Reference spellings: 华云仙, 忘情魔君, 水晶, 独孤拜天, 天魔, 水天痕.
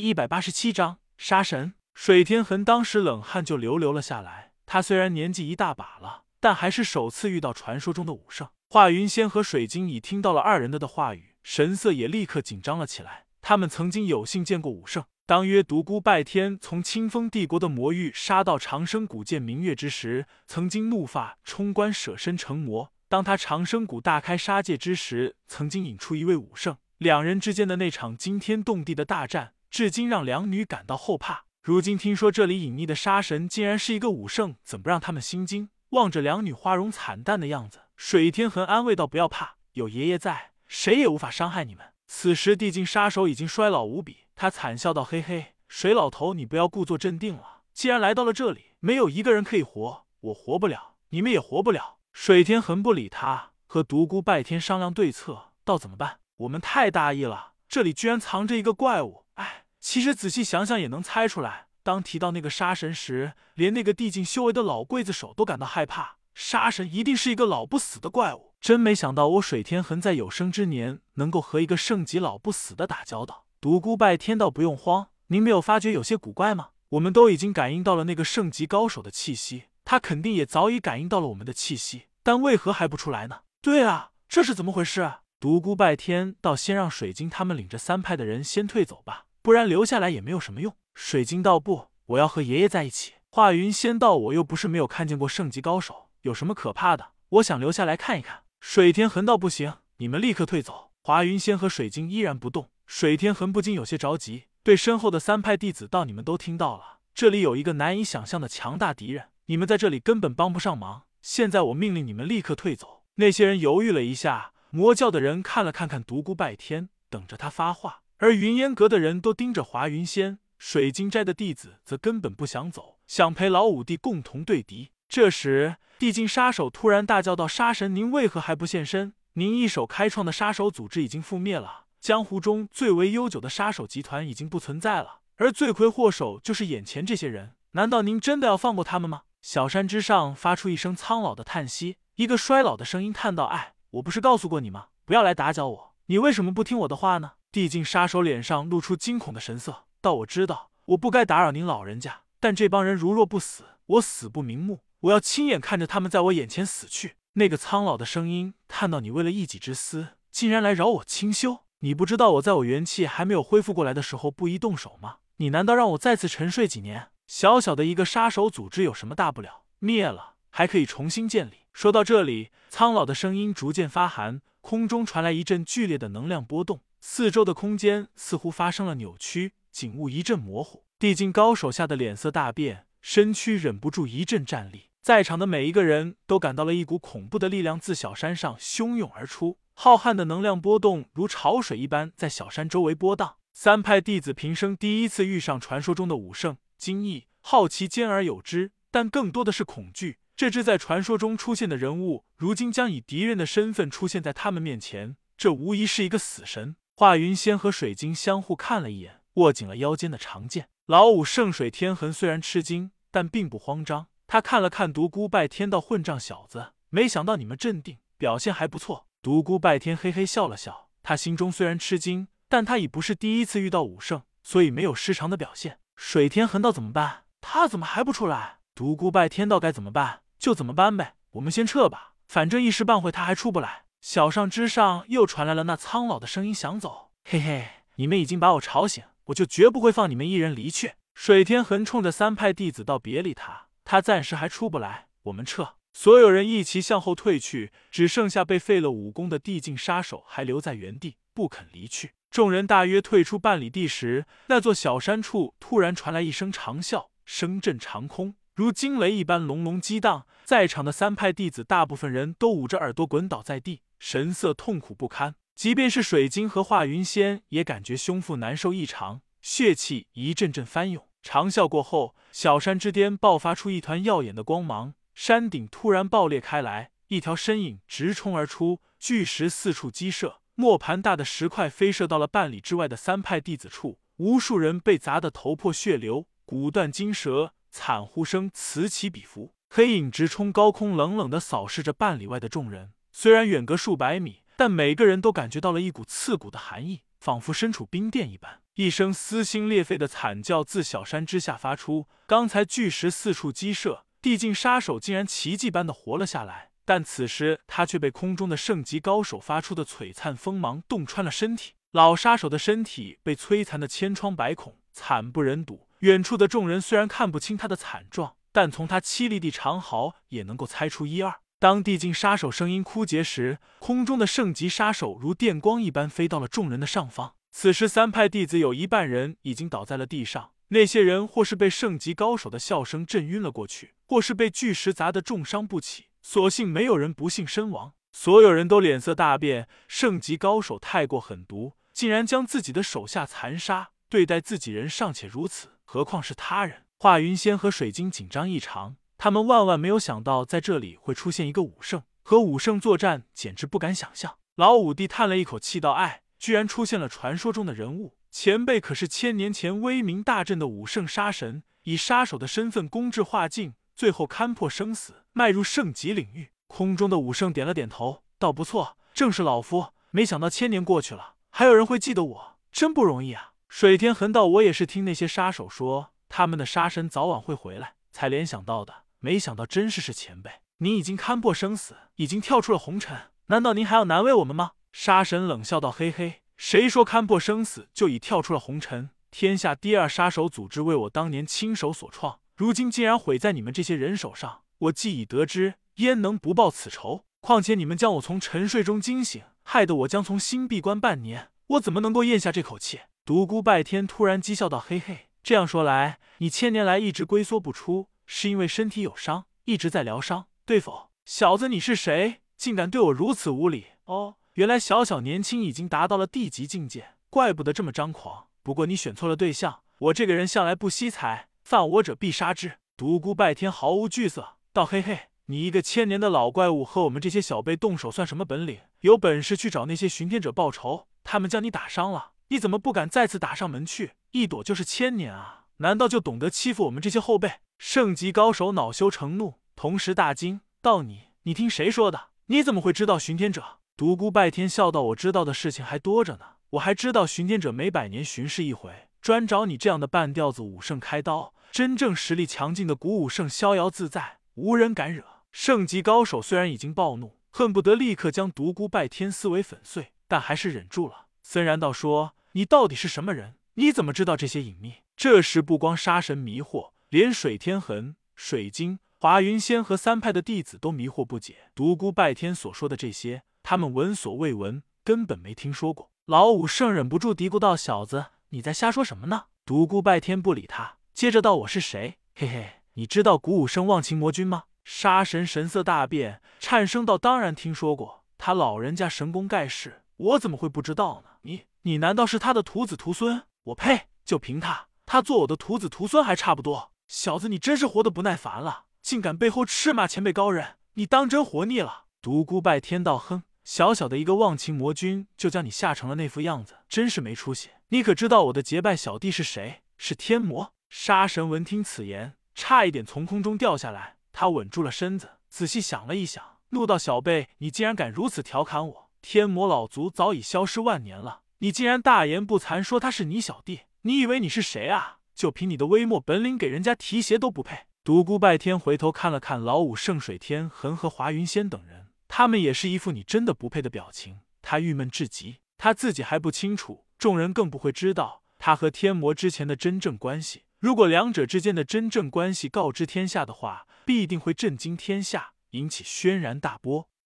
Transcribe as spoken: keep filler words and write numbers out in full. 第一百八十七章杀神。水天痕当时冷汗就流流了下来，他虽然年纪一大把了，但还是首次遇到传说中的武圣。华云仙和水晶已听到了二人的的话语，神色也立刻紧张了起来。他们曾经有幸见过武圣，当约独孤拜天从清风帝国的魔域杀到长生谷见明月之时，曾经怒发冲冠舍身成魔。当他长生谷大开杀戒之时，曾经引出一位武圣，两人之间的那场惊天动地的大战，至今让两女感到后怕。如今听说这里隐匿的杀神竟然是一个武圣，怎么让他们心惊？望着两女花容惨淡的样子，水天恒安慰道：“不要怕，有爷爷在，谁也无法伤害你们。”此时地境杀手已经衰老无比，他惨笑道：“嘿嘿，水老头，你不要故作镇定了。既然来到了这里，没有一个人可以活，我活不了，你们也活不了。”水天恒不理他，和独孤拜天商量对策，道：“怎么办？我们太大意了，这里居然藏着一个怪物。”哎，其实仔细想想也能猜出来，当提到那个杀神时，连那个地境修为的老刽子手都感到害怕，杀神一定是一个老不死的怪物。真没想到我水天痕在有生之年能够和一个圣级老不死的打交道。独孤拜天道：“不用慌，您没有发觉有些古怪吗？我们都已经感应到了那个圣级高手的气息，他肯定也早已感应到了我们的气息，但为何还不出来呢？”“对啊，这是怎么回事啊？”独孤拜天道：“先让水晶他们领着三派的人先退走吧，不然留下来也没有什么用。”水晶道：“不，我要和爷爷在一起。”华云仙道：“我又不是没有看见过圣级高手，有什么可怕的？我想留下来看一看。”水天恒道：“不行，你们立刻退走。”华云仙和水晶依然不动，水天恒不禁有些着急，对身后的三派弟子道：“你们都听到了，这里有一个难以想象的强大敌人，你们在这里根本帮不上忙。现在我命令你们立刻退走。”那些人犹豫了一下，魔教的人看了看看独孤拜天，等着他发话。而云烟阁的人都盯着华云仙，水晶斋的弟子则根本不想走，想陪老五弟共同对敌。这时，地境杀手突然大叫道：“杀神，您为何还不现身？您一手开创的杀手组织已经覆灭了，江湖中最为悠久的杀手集团已经不存在了，而罪魁祸首就是眼前这些人，难道您真的要放过他们吗？”小山之上发出一声苍老的叹息，一个衰老的声音叹道：“哎，我不是告诉过你吗？不要来打搅我，你为什么不听我的话呢？”地境杀手脸上露出惊恐的神色，道：“我知道，我不该打扰您老人家，但这帮人如若不死，我死不瞑目，我要亲眼看着他们在我眼前死去。”那个苍老的声音叹道：“你为了一己之私，竟然来扰我清修，你不知道我在我元气还没有恢复过来的时候不宜动手吗？你难道让我再次沉睡几年？小小的一个杀手组织有什么大不了？灭了，还可以重新建立。”说到这里，苍老的声音逐渐发寒，空中传来一阵剧烈的能量波动，四周的空间似乎发生了扭曲，景物一阵模糊。地境高手吓得脸色大变，身躯忍不住一阵战栗。在场的每一个人都感到了一股恐怖的力量自小山上汹涌而出，浩瀚的能量波动如潮水一般在小山周围波荡。三派弟子平生第一次遇上传说中的武圣，惊异、好奇兼而有之，但更多的是恐惧。这只在传说中出现的人物，如今将以敌人的身份出现在他们面前，这无疑是一个死神。华云仙和水晶相互看了一眼，握紧了腰间的长剑。老五圣水天痕虽然吃惊，但并不慌张。他看了看独孤拜天道：“混账小子，没想到你们镇定，表现还不错。”独孤拜天嘿嘿笑了笑，他心中虽然吃惊，但他已不是第一次遇到武圣，所以没有失常的表现。水天痕道：“怎么办？他怎么还不出来？”独孤拜天道：“该怎么办？就怎么办呗，我们先撤吧，反正一时半会他还出不来。”小上之上又传来了那苍老的声音：“想走？嘿嘿，你们已经把我吵醒，我就绝不会放你们一人离去。”水天恒冲着三派弟子道：“别理他，他暂时还出不来，我们撤。”所有人一齐向后退去，只剩下被废了武功的地境杀手还留在原地，不肯离去。众人大约退出半里地时，那座小山处突然传来一声长啸，声震长空，如惊雷一般隆隆激荡，在场的三派弟子大部分人都捂着耳朵滚倒在地，神色痛苦不堪。即便是水晶和华云仙也感觉胸腹难受异常，血气一阵阵翻涌。长啸过后，小山之巅爆发出一团耀眼的光芒，山顶突然爆裂开来，一条身影直冲而出，巨石四处击射，磨盘大的石块飞射到了半里之外的三派弟子处，无数人被砸得头破血流，骨断筋折，惨呼声此起彼伏，黑影直冲高空，冷冷地扫视着半里外的众人。虽然远隔数百米，但每个人都感觉到了一股刺骨的寒意，仿佛身处冰殿一般。一声撕心裂肺的惨叫自小山之下发出，刚才巨石四处击射，地境杀手竟然奇迹般的活了下来，但此时他却被空中的圣级高手发出的璀璨锋芒洞穿了身体。老杀手的身体被摧残的千疮百孔，惨不忍睹。远处的众人虽然看不清他的惨状，但从他凄厉地长嚎也能够猜出一二。当地境杀手声音枯竭时，空中的圣级杀手如电光一般飞到了众人的上方。此时三派弟子有一半人已经倒在了地上，那些人或是被圣级高手的笑声震晕了过去，或是被巨石砸得重伤不起，所幸没有人不幸身亡。所有人都脸色大变，圣级高手太过狠毒，竟然将自己的手下残杀，对待自己人尚且如此，何况是他人。华云仙和水晶紧张异常，他们万万没有想到在这里会出现一个武圣，和武圣作战简直不敢想象。老武帝叹了一口气道：哎，居然出现了传说中的人物，前辈可是千年前威名大振的武圣杀神，以杀手的身份攻至化境，最后勘破生死，迈入圣级领域。空中的武圣点了点头，倒不错，正是老夫，没想到千年过去了，还有人会记得我，真不容易啊。水天痕道：我也是听那些杀手说，他们的杀神早晚会回来，才联想到的，没想到真是是前辈，您已经勘破生死，已经跳出了红尘，难道您还要难为我们吗？杀神冷笑道：嘿嘿，谁说勘破生死就已跳出了红尘？天下第二杀手组织为我当年亲手所创，如今竟然毁在你们这些人手上，我既已得知，焉能不报此仇？况且你们将我从沉睡中惊醒，害得我将从新闭关半年，我怎么能够咽下这口气？独孤拜天突然讥笑道：嘿嘿，这样说来，你千年来一直龟缩不出，是因为身体有伤，一直在疗伤，对否？小子你是谁，竟敢对我如此无礼？哦，原来小小年轻已经达到了地级境界，怪不得这么张狂。不过你选错了对象，我这个人向来不惜财，犯我者必杀之。独孤拜天毫无惧色道：嘿嘿，你一个千年的老怪物和我们这些小辈动手算什么本领？有本事去找那些巡天者报仇，他们将你打伤了，你怎么不敢再次打上门去？一躲就是千年啊，难道就懂得欺负我们这些后辈？圣级高手恼羞成怒，同时大惊道：你你听谁说的？你怎么会知道巡天者？独孤拜天笑道：我知道的事情还多着呢，我还知道巡天者每百年巡视一回，专找你这样的半吊子武圣开刀，真正实力强劲的古武圣逍遥自在，无人敢惹。圣级高手虽然已经暴怒，恨不得立刻将独孤拜天撕为粉碎，但还是忍住了。森然道说：你到底是什么人？你怎么知道这些隐秘？这时不光杀神迷惑，连水天痕、水晶、华云仙和三派的弟子都迷惑不解，独孤拜天所说的这些他们闻所未闻，根本没听说过。老武圣忍不住嘀咕道：小子，你在瞎说什么呢？独孤拜天不理他，接着道：我是谁？嘿嘿，你知道古武圣忘情魔君吗？杀神神色大变，颤声道：当然听说过，他老人家神功盖世，我怎么会不知道呢？你你难道是他的徒子徒孙？我呸，就凭他，他做我的徒子徒孙还差不多。小子你真是活得不耐烦了，竟敢背后斥骂前辈高人，你当真活腻了？独孤拜天道：哼，小小的一个忘情魔君就将你吓成了那副样子，真是没出息。你可知道我的结拜小弟是谁？是天魔。杀神闻听此言，差一点从空中掉下来，他稳住了身子，仔细想了一想，怒道：小辈，你竟然敢如此调侃我，天魔老族早已消失万年了，你竟然大言不惭说他是你小弟，你以为你是谁啊？就凭你的微末本领，给人家提鞋都不配。独孤拜天回头看了看老武圣、水天痕和华云仙等人，他们也是一副你真的不配的表情，他郁闷至极，他自己还不清楚，众人更不会知道他和天魔之前的真正关系。如果两者之间的真正关系告知天下的话，必定会震惊天下，引起轩然大波。